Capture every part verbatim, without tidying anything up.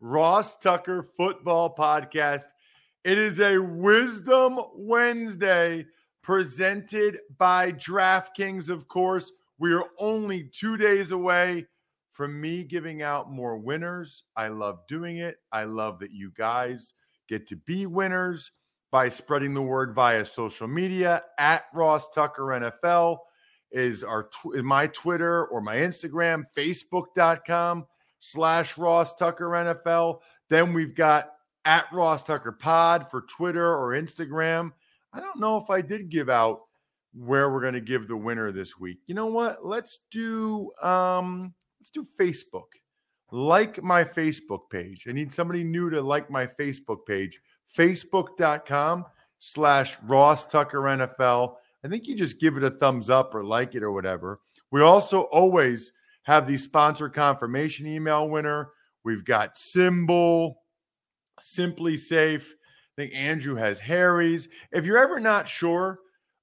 Ross Tucker Football Podcast. It is a Wisdom Wednesday presented by DraftKings, of course. We are only two days away from me giving out more winners. I love doing it. I love that you guys get to be winners by spreading the word via social media. At Ross Tucker N F L is our is my Twitter or my Instagram, facebook dot com slash Ross Tucker N F L. Then we've got at Ross Tucker Pod for Twitter or Instagram. I don't know if I did give out where we're going to give the winner this week. You know what? Let's do um, let's do Facebook. Like my Facebook page. I need somebody new to like my Facebook page. facebook dot com slash Ross Tucker N F L. I think you just give it a thumbs up or like it or whatever. We also always have the sponsor confirmation email winner. We've got Symbol, Simply Safe. I think Andrew has Harry's. If you're ever not sure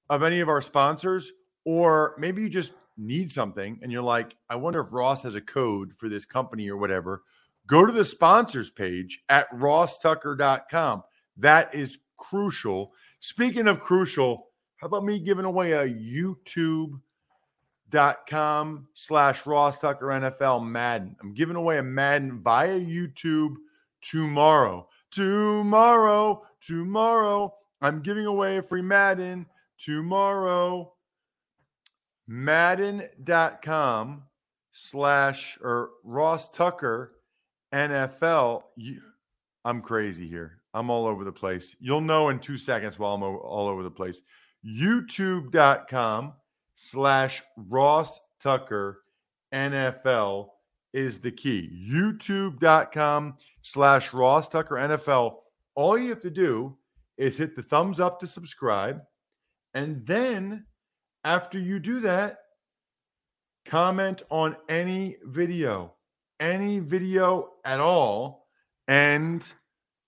of any of our sponsors, or maybe you just need something and you're like, I wonder if Ross has a code for this company or whatever, go to the sponsors page at ross tucker dot com. That is crucial. Speaking of crucial, how about me giving away a youtube dot com slash Ross Tucker N F L Madden? I'm giving away a Madden via YouTube tomorrow. Tomorrow, tomorrow, I'm giving away a free Madden. Tomorrow, Madden dot com slash or Ross Tucker N F L. You, I'm crazy here. I'm all over the place. You'll know in two seconds while I'm all over the place. YouTube dot com slash Ross Tucker N F L is the key. YouTube dot com slash Ross Tucker N F L. All you have to do is hit the thumbs up to subscribe. And then after you do that, comment on any video, any video at all, and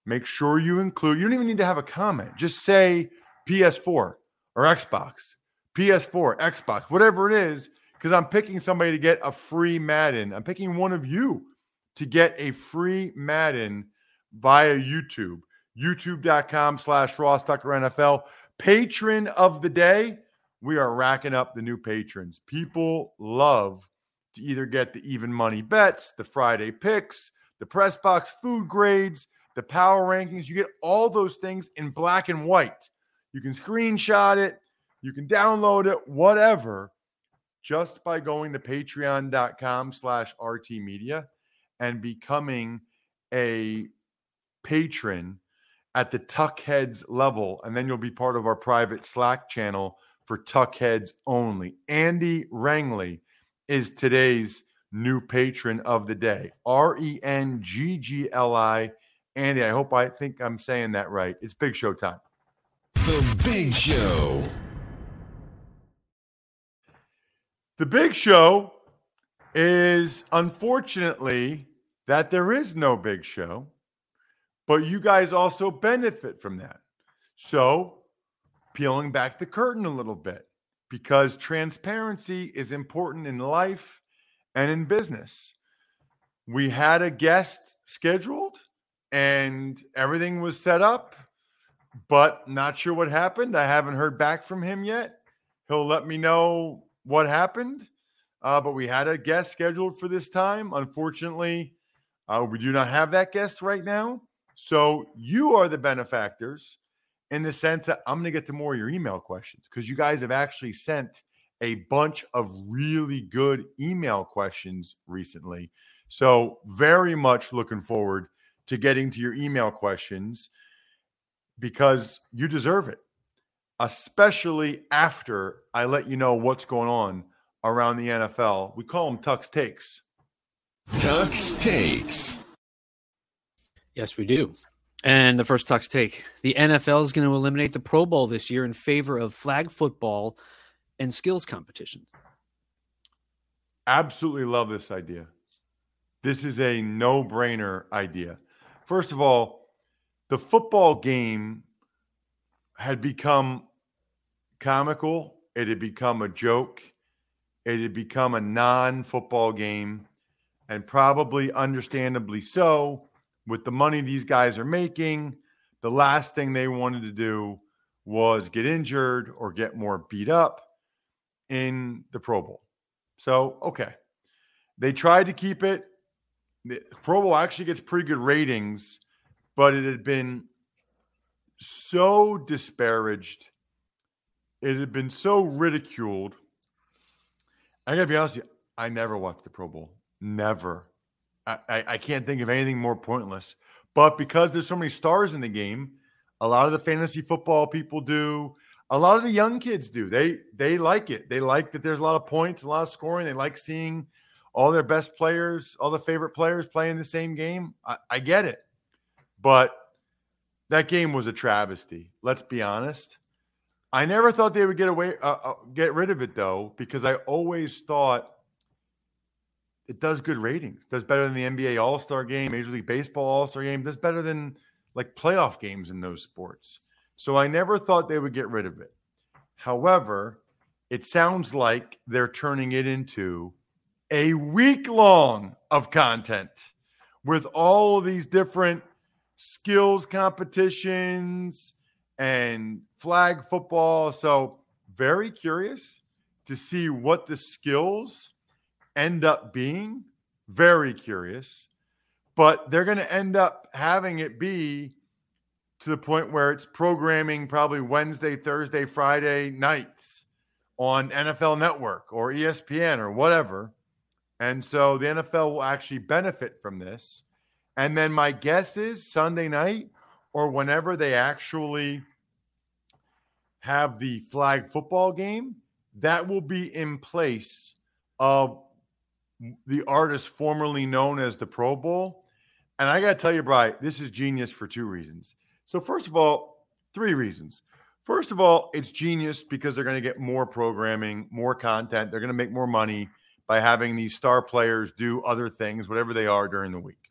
make sure you include, you don't even need to have a comment. Just say P S four or Xbox, P S four, Xbox, whatever it is, because I'm picking somebody to get a free Madden. I'm picking one of you to get a free Madden via YouTube, youtube dot com slash Ross Tucker N F L. Patron of the day, we are racking up the new patrons. People love to either get the Even Money bets, the Friday picks, the press box food grades, the power rankings. You get all those things in black and white. You can screenshot it, you can download it, whatever, just by going to patreon dot com slash R T Media and becoming a patron at the Tuckheads level, and then you'll be part of our private Slack channel for Tuckheads only. Andy Rangley is today's new patron of the day. R E N G G L I. Andy, I hope I think I'm saying that right. It's Big Show time. The Big Show. The Big Show is, unfortunately, that there is no Big Show. But you guys also benefit from that. So peeling back the curtain a little bit, because transparency is important in life and in business. We had a guest scheduled and everything was set up, but not sure what happened. I haven't heard back from him yet. He'll let me know what happened. Uh, but we had a guest scheduled for this time. Unfortunately, uh, we do not have that guest right now. So you are the benefactors in the sense that I'm going to get to more of your email questions, because you guys have actually sent a bunch of really good email questions recently. So very much looking forward to getting to your email questions, because you deserve it, especially after I let you know what's going on around the N F L. We call them Tux Takes. Tux Takes. Yes, we do. And the first Tux Take, the N F L is going to eliminate the Pro Bowl this year in favor of flag football and skills competitions. Absolutely love this idea. This is a no-brainer idea. First of all, the football game had become comical. It had become a joke. It had become a non-football game, and probably understandably so. With the money these guys are making, the last thing they wanted to do was get injured or get more beat up in the Pro Bowl. So, okay. They tried to keep it. The Pro Bowl actually gets pretty good ratings, but it had been so disparaged. It had been so ridiculed. I got to be honest with you, I never watched the Pro Bowl. Never. I, I can't think of anything more pointless. But because there's so many stars in the game, a lot of the fantasy football people do. A lot of the young kids do. They they like it. They like that there's a lot of points, a lot of scoring. They like seeing all their best players, all the favorite players play in the same game. I, I get it. But that game was a travesty. Let's be honest. I never thought they would get away, uh, get rid of it, though, because I always thought it does good ratings. It does better than the N B A All-Star Game, Major League Baseball All-Star Game. It does better than like playoff games in those sports. So I never thought they would get rid of it. However, it sounds like they're turning it into a week long of content with all of these different skills competitions and flag football. So very curious to see what the skills end up being. Very curious. But they're going to end up having it be to the point where it's programming probably Wednesday, Thursday, Friday nights on N F L Network or E S P N or whatever. And so the N F L will actually benefit from this. And then my guess is Sunday night, or whenever they actually have the flag football game, that will be in place of the artist formerly known as the Pro Bowl. And I got to tell you, Bri, this is genius for two reasons. So first of all, three reasons. First of all, it's genius because they're going to get more programming, more content. They're going to make more money by having these star players do other things, whatever they are during the week.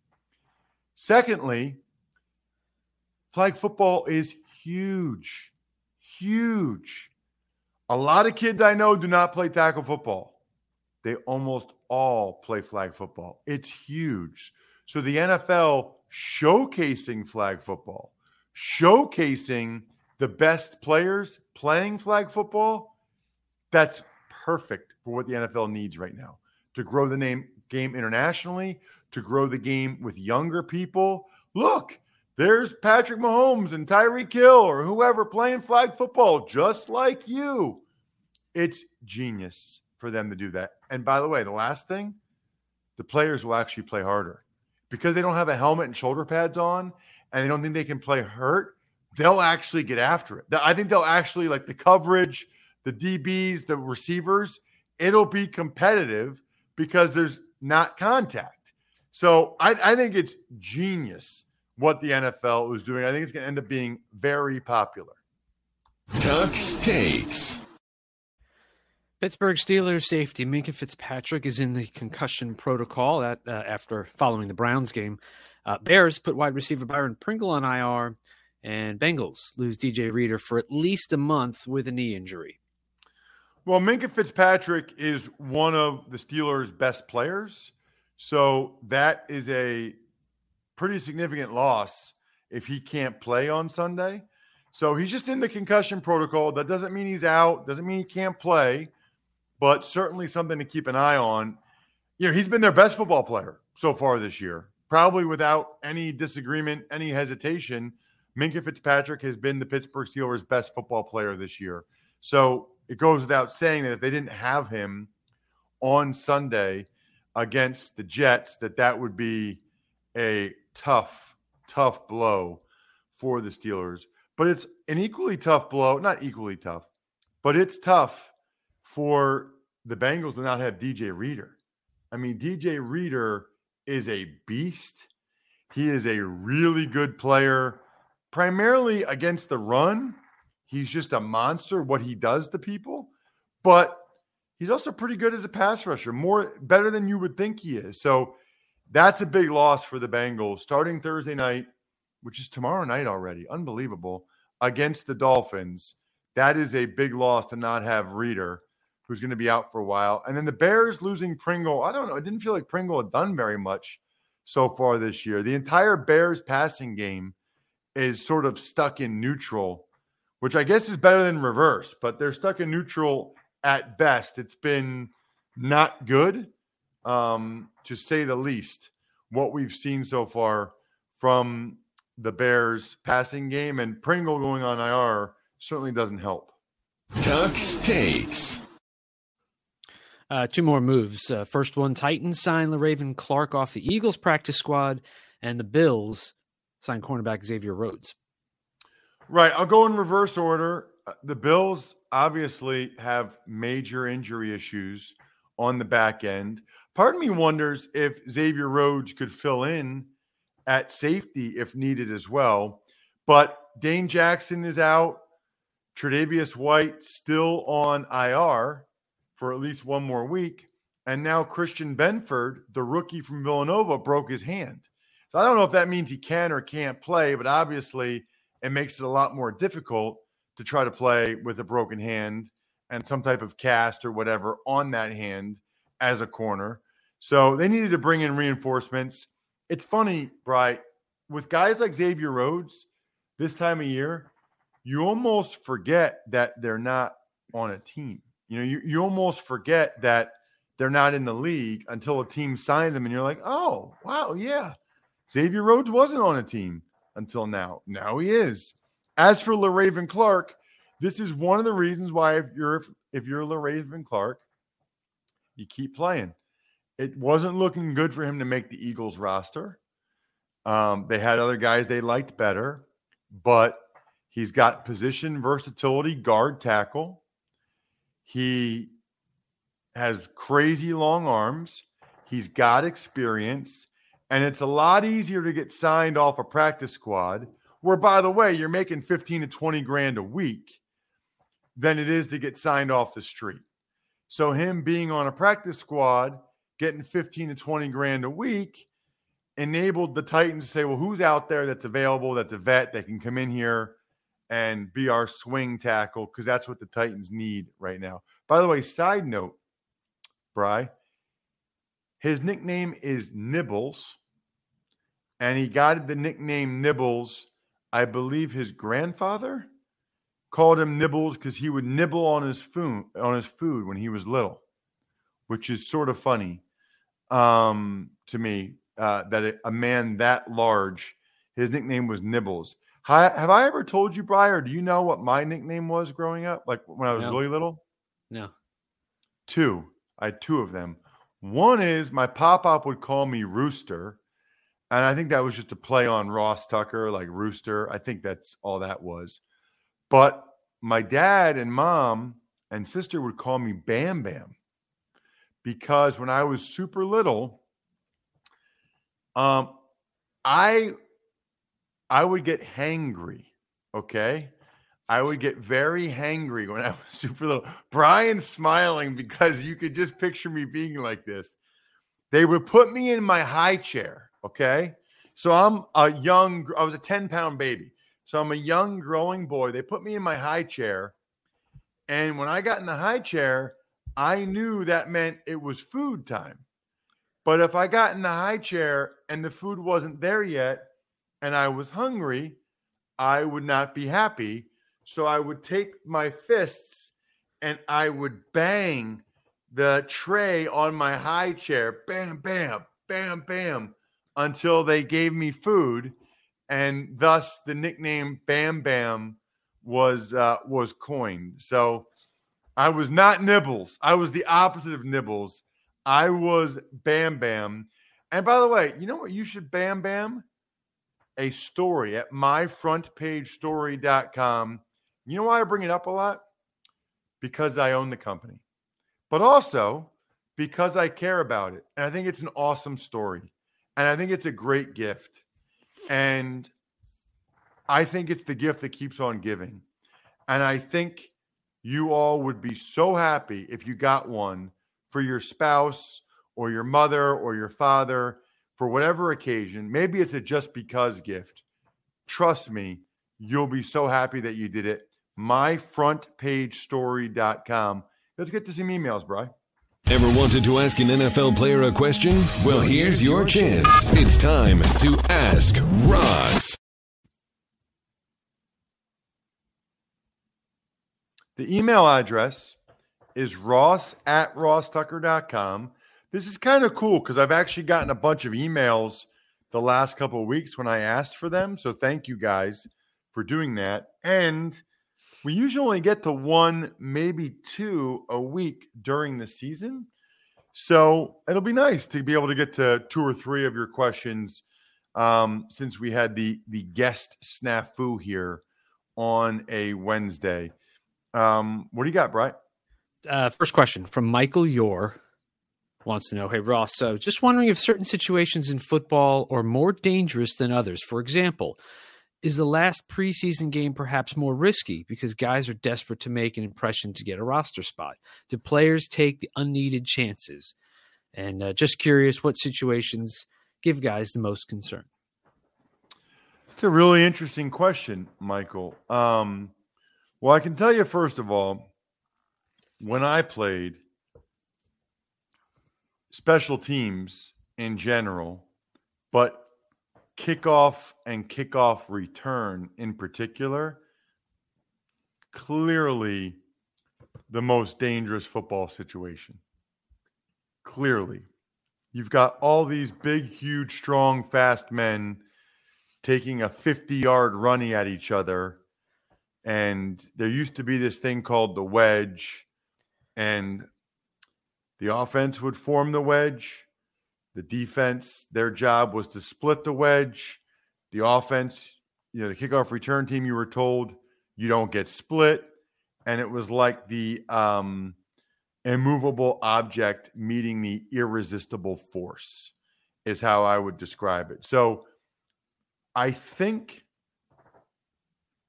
Secondly, flag football is huge, huge. A lot of kids I know do not play tackle football. They almost all play flag football. It's huge. So the N F L showcasing flag football, showcasing the best players playing flag football, that's perfect for what the N F L needs right now to grow the name game internationally, to grow the game with younger people. Look, there's Patrick Mahomes and Tyreek Hill or whoever playing flag football just like you. It's genius for them to do that. And by the way, the last thing, the players will actually play harder because they don't have a helmet and shoulder pads on and they don't think they can play hurt. They'll actually get after it. I think they'll actually like the coverage, the D Bs, the receivers, it'll be competitive because there's not contact. So I, I think it's genius what the N F L is doing. I think it's going to end up being very popular. Tux Takes. Pittsburgh Steelers safety Minkah Fitzpatrick is in the concussion protocol at, uh, after following the Browns game. Uh, Bears put wide receiver Byron Pringle on I R, and Bengals lose D J Reader for at least a month with a knee injury. Well, Minkah Fitzpatrick is one of the Steelers' best players. So that is a pretty significant loss if he can't play on Sunday. So he's just in the concussion protocol. That doesn't mean he's out. Doesn't mean he can't play, but certainly something to keep an eye on. You know, he's been their best football player so far this year. Probably without any disagreement, any hesitation, Minkah Fitzpatrick has been the Pittsburgh Steelers' best football player this year. So it goes without saying that if they didn't have him on Sunday against the Jets, that that would be a tough, tough blow for the Steelers. But it's an equally tough blow, not equally tough, but it's tough for the Bengals to not have D J Reader. I mean, D J Reader is a beast. He is a really good player, primarily against the run. He's just a monster, what he does to people, but he's also pretty good as a pass rusher, more better than you would think he is. So that's a big loss for the Bengals starting Thursday night, which is tomorrow night already. Unbelievable. Against the Dolphins. That is a big loss to not have Reader, who's going to be out for a while. And then the Bears losing Pringle. I don't know. I didn't feel like Pringle had done very much so far this year. The entire Bears passing game is sort of stuck in neutral, which I guess is better than reverse, but they're stuck in neutral at best. It's been not good, um, to say the least, what we've seen so far from the Bears passing game. And Pringle going on I R certainly doesn't help. Tux Takes. Uh, two more moves. Uh, first one, Titans sign LeRaven Clark off the Eagles practice squad, and the Bills sign cornerback Xavier Rhodes. Right. I'll go in reverse order. The Bills obviously have major injury issues on the back end. Part of me wonders if Xavier Rhodes could fill in at safety if needed as well. But Dane Jackson is out. Tre'Davious White still on I R for at least one more week. And now Christian Benford, the rookie from Villanova, broke his hand. So I don't know if that means he can or can't play, but obviously it makes it a lot more difficult to try to play with a broken hand and some type of cast or whatever on that hand as a corner. So they needed to bring in reinforcements. It's funny, Bri, with guys like Xavier Rhodes this time of year, you almost forget that they're not on a team. You know, you, you almost forget that they're not in the league until a team signs them, and you're like, oh, wow, yeah. Xavier Rhodes wasn't on a team until now. Now he is. As for LeRaven Clark, this is one of the reasons why if you're if you're LeRaven Clark, you keep playing. It wasn't looking good for him to make the Eagles roster. Um, they had other guys they liked better, but he's got position versatility, guard, tackle. He has crazy long arms. He's got experience. And it's a lot easier to get signed off a practice squad where, by the way, you're making fifteen to twenty grand a week than it is to get signed off the street. So him being on a practice squad, getting fifteen to twenty grand a week, enabled the Titans to say, well, who's out there that's available, that's a vet, that can come in here and be our swing tackle, because that's what the Titans need right now. By the way, side note, Bri, his nickname is Nibbles, and he got the nickname Nibbles. I believe his grandfather called him Nibbles because he would nibble on his food on his food when he was little, which is sort of funny um, to me uh, that a, a man that large, his nickname was Nibbles. Hi, have I ever told you, Briar, do you know what my nickname was growing up? Like when I was no. really little? No. Two. I had two of them. One is my pop-up would call me Rooster, and I think that was just a play on Ross Tucker, like Rooster. I think that's all that was. But my dad and mom and sister would call me Bam Bam because when I was super little, um, I – I would get hangry, okay? I would get very hangry when I was super little. Brian's smiling because you could just picture me being like this. They would put me in my high chair, okay? So I'm a young, I was a ten-pound baby. So I'm a young, growing boy. They put me in my high chair, And when I got in the high chair, I knew that meant it was food time. But if I got in the high chair and the food wasn't there yet and I was hungry, I would not be happy. So I would take my fists and I would bang the tray on my high chair, bam, bam, bam, bam, until they gave me food. And thus the nickname Bam Bam was uh, was coined. So I was not Nibbles. I was the opposite of Nibbles. I was Bam Bam. And by the way, you know what you should Bam Bam? A story at my front page story dot com. You know why I bring it up a lot? Because I own the company, but also because I care about it. And I think it's an awesome story. And I think it's a great gift. And I think it's the gift that keeps on giving. And I think you all would be so happy if you got one for your spouse or your mother or your father, for whatever occasion. Maybe it's a just because gift. Trust me, you'll be so happy that you did it. my front page story dot com. Let's get to some emails, Bri. Ever wanted to ask an N F L player a question? Well, here's your chance. It's time to Ask Ross. The email address is ross at ross tucker dot com. This is kind of cool because I've actually gotten a bunch of emails the last couple of weeks when I asked for them. So thank you guys for doing that. And we usually only get to one, maybe two a week during the season. So it'll be nice to be able to get to two or three of your questions um, since we had the, the guest snafu here on a Wednesday. Um, what do you got, Brian? Uh, first question from Michael Yore. Wants to know, hey, Ross, so just wondering if certain situations in football are more dangerous than others. For example, is the last preseason game perhaps more risky because guys are desperate to make an impression to get a roster spot? Do players take the unneeded chances? And uh, just curious, what situations give guys the most concern? It's a really interesting question, Michael. Um, well, I can tell you, first of all, when I played, special teams in general, but kickoff and kickoff return in particular, clearly the most dangerous football situation. Clearly. You've got all these big, huge, strong, fast men taking a fifty-yard runny at each other. And there used to be this thing called the wedge. And the offense would form the wedge. The defense, their job was to split the wedge. The offense, you know, the kickoff return team, you were told you don't get split. And it was like the um, immovable object meeting the irresistible force is how I would describe it. So I think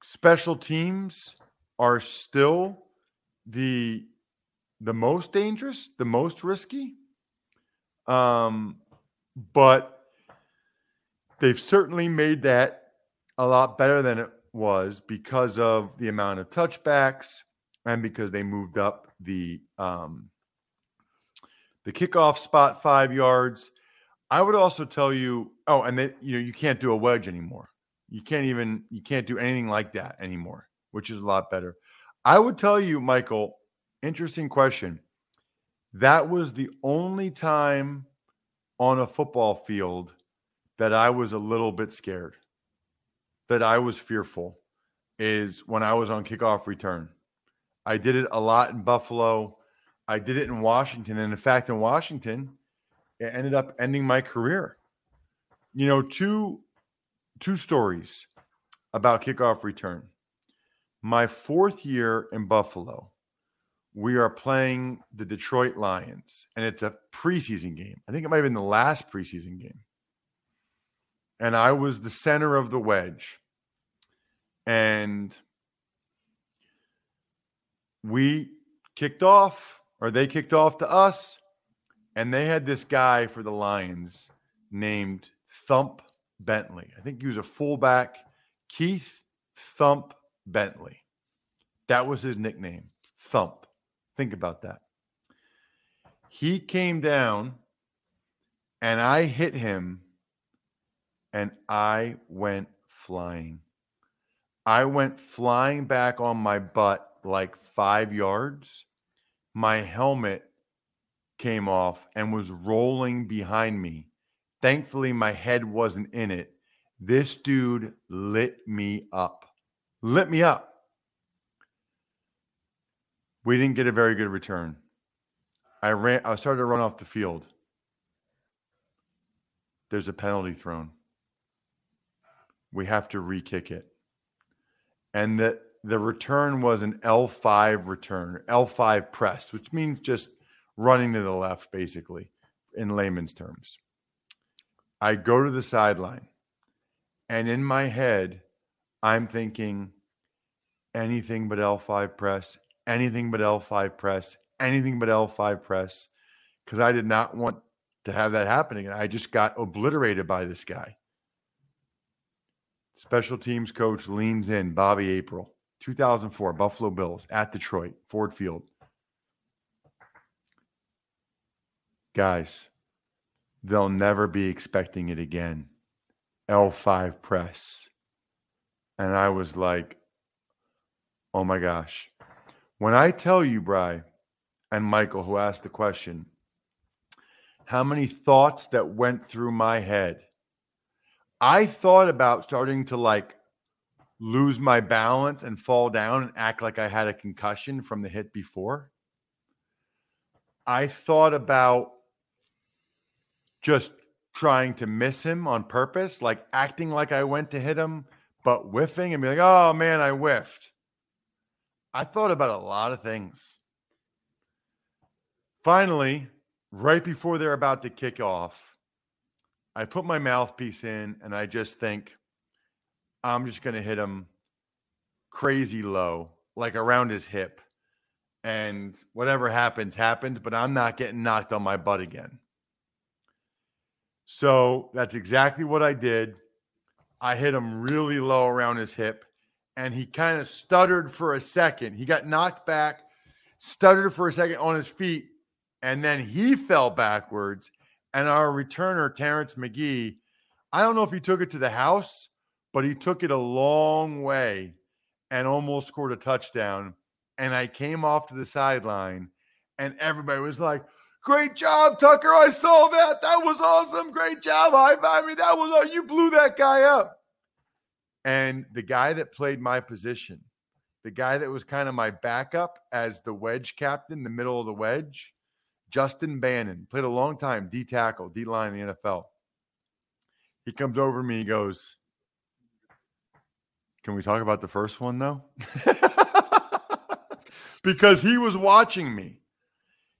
special teams are still the the most dangerous, the most risky. Um, but they've certainly made that a lot better than it was because of the amount of touchbacks and because they moved up the, um, the kickoff spot five yards. I would also tell you, oh, and that, you know, you can't do a wedge anymore. You can't even, you can't do anything like that anymore, which is a lot better. I would tell you, Michael, interesting question. That was the only time on a football field that I was a little bit scared, that I was fearful, is when I was on kickoff return. I did it a lot in Buffalo. I did it in Washington. And in fact, in Washington, it ended up ending my career. You know, two, two stories about kickoff return. My fourth year in Buffalo, we are playing the Detroit Lions, and it's a preseason game. I think it might have been the last preseason game. And I was the center of the wedge. And we kicked off, or they kicked off to us, and they had this guy for the Lions named Thump Bentley. I think he was a fullback, Keith Thump Bentley. That was his nickname. Thump. Think about that. He came down and I hit him and I went flying. I went flying back on my butt like five yards. My helmet came off and was rolling behind me. Thankfully, my head wasn't in it. This dude lit me up. Lit me up. We didn't get a very good return. I ran. I started to run off the field. There's a penalty thrown. We have to re-kick it. And the, the return was an L five return, L five press, which means just running to the left, basically, in layman's terms. I go to the sideline. And in my head, I'm thinking, anything but L five press, anything but L five press, anything but L five press, because I did not want to have that happening. And I just got obliterated by this guy. Special teams coach leans in, Bobby April, two thousand four, Buffalo Bills at Detroit, Ford Field. Guys, they'll never be expecting it again. L five press. And I was like, oh my gosh. When I tell you, Bri and Michael, who asked the question, how many thoughts that went through my head. I thought about starting to like lose my balance and fall down and act like I had a concussion from the hit before. I thought about just trying to miss him on purpose, like acting like I went to hit him, but whiffing and be like, oh man, I whiffed. I thought about a lot of things. Finally, right before they're about to kick off, I put my mouthpiece in and I just think, I'm just going to hit him crazy low, like around his hip. And whatever happens, happens, but I'm not getting knocked on my butt again. So that's exactly what I did. I hit him really low around his hip, and he kind of stuttered for a second. He got knocked back, stuttered for a second on his feet, and then he fell backwards. And our returner, Terrence McGee, I don't know if he took it to the house, but he took it a long way and almost scored a touchdown. And I came off to the sideline, and everybody was like, great job, Tucker. I saw that. That was awesome. Great job. High-five me. That was awesome. You blew that guy up. And the guy that played my position, the guy that was kind of my backup as the wedge captain, the middle of the wedge, Justin Bannon, played a long time, D-tackle, D-line in the N F L. He comes over to me. He goes, can we talk about the first one, though? Because he was watching me.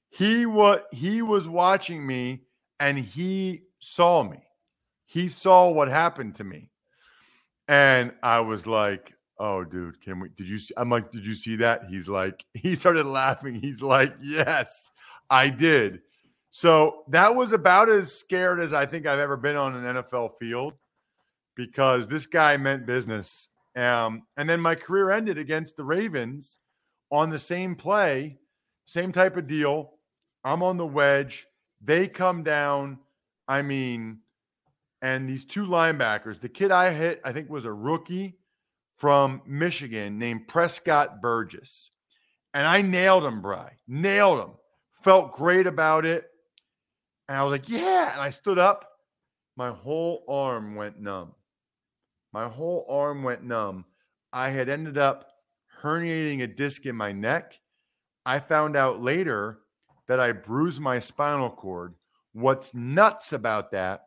He was, he was watching me, and he saw me. He saw what happened to me. And I was like, oh, dude, can we – did you – I'm like, did you see that? He's like – he started laughing. He's like, yes, I did. So that was about as scared as I think I've ever been on an N F L field, because this guy meant business. Um, and then my career ended against the Ravens on the same play, same type of deal. I'm on the wedge. They come down, I mean, and these two linebackers, the kid I hit, I think was a rookie from Michigan named Prescott Burgess. And I nailed him, Bri. Nailed him. Felt great about it. And I was like, yeah. And I stood up. My whole arm went numb. My whole arm went numb. I had ended up herniating a disc in my neck. I found out later that I bruised my spinal cord. What's nuts about that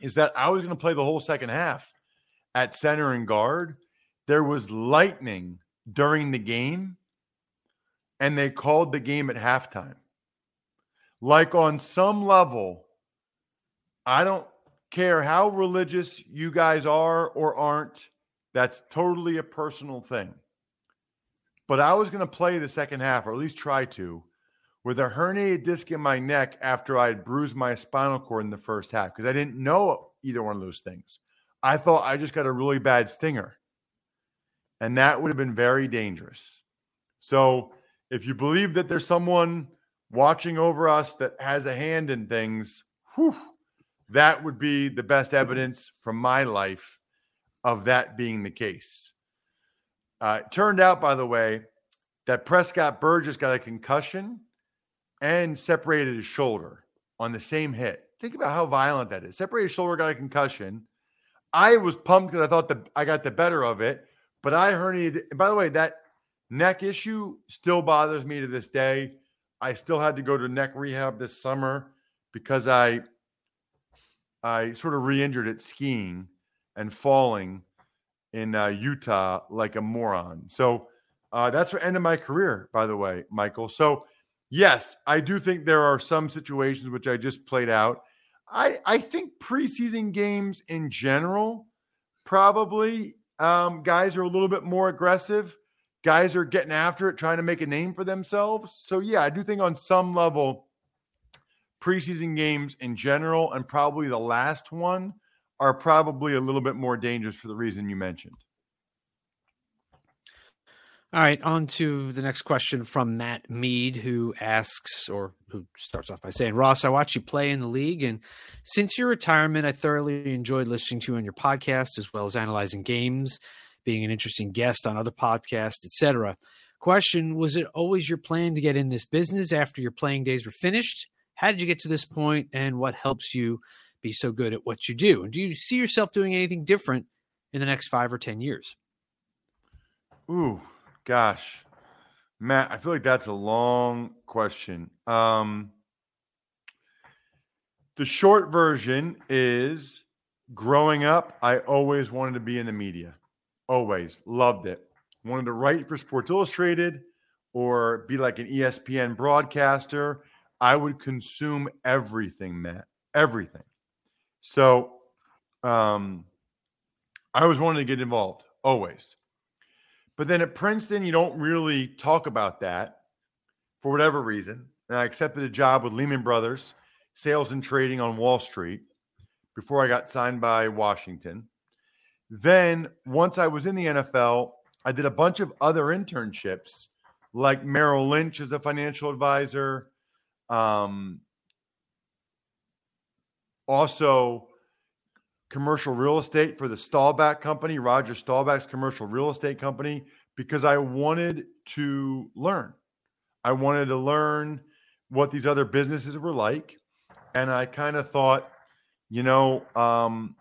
is that I was going to play the whole second half at center and guard. There was lightning during the game, and they called the game at halftime. Like, on some level, I don't care how religious you guys are or aren't. That's totally a personal thing. But I was going to play the second half, or at least try to, with a herniated disc in my neck after I had bruised my spinal cord in the first half, because I didn't know either one of those things. I thought I just got a really bad stinger, and that would have been very dangerous. So if you believe that there's someone watching over us that has a hand in things, whew, that would be the best evidence from my life of that being the case. Uh, it turned out, by the way, that Prescott Burgess got a concussion and separated his shoulder on the same hit. Think about how violent that is. Separated shoulder, got a concussion. I was pumped because I thought the, I got the better of it, but I herniated. And by the way, that neck issue still bothers me to this day. I still had to go to neck rehab this summer because I, I sort of re-injured it skiing and falling in uh, Utah like a moron. So uh, that's the end of my career, by the way, Michael. So yes, I do think there are some situations which I just played out. I, I think preseason games in general, probably um, guys are a little bit more aggressive. Guys are getting after it, trying to make a name for themselves. So, yeah, I do think on some level, preseason games in general, and probably the last one, are probably a little bit more dangerous for the reason you mentioned. All right, on to the next question from Matt Mead, who asks, or who starts off by saying, Ross, I watch you play in the league, and since your retirement, I thoroughly enjoyed listening to you on your podcast, as well as analyzing games, being an interesting guest on other podcasts, et cetera. Question, was it always your plan to get in this business after your playing days were finished? How did you get to this point, and what helps you be so good at what you do? And do you see yourself doing anything different in the next five or ten years? Ooh, gosh. Matt, I feel like that's a long question. Um, the short version is growing up, I always wanted to be in the media. Always loved it. Wanted to write for Sports Illustrated or be like an E S P N broadcaster. I would consume everything, Matt, everything. So um, I always wanted to get involved, always. But then at Princeton, you don't really talk about that for whatever reason. And I accepted a job with Lehman Brothers, sales and trading on Wall Street, before I got signed by Washington. Then once I was in the N F L, I did a bunch of other internships, like Merrill Lynch as a financial advisor. Um, also, commercial real estate for the Staubach company, Roger Staubach's commercial real estate company, because I wanted to learn. I wanted to learn what these other businesses were like. And I kind of thought, you know, um,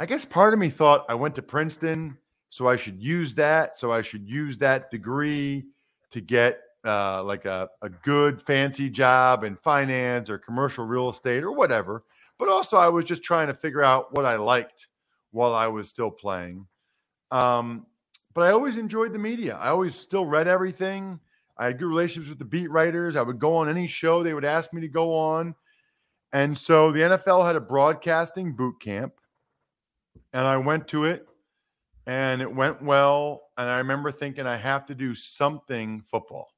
I guess part of me thought I went to Princeton, so I should use that. So I should use that degree to get uh, like a, a good fancy job in finance or commercial real estate or whatever. But also I was just trying to figure out what I liked while I was still playing. Um, but I always enjoyed the media. I always still read everything. I had good relationships with the beat writers. I would go on any show they would ask me to go on. And so the N F L had a broadcasting boot camp. And I went to it, and it went well. And I remember thinking, I have to do something football.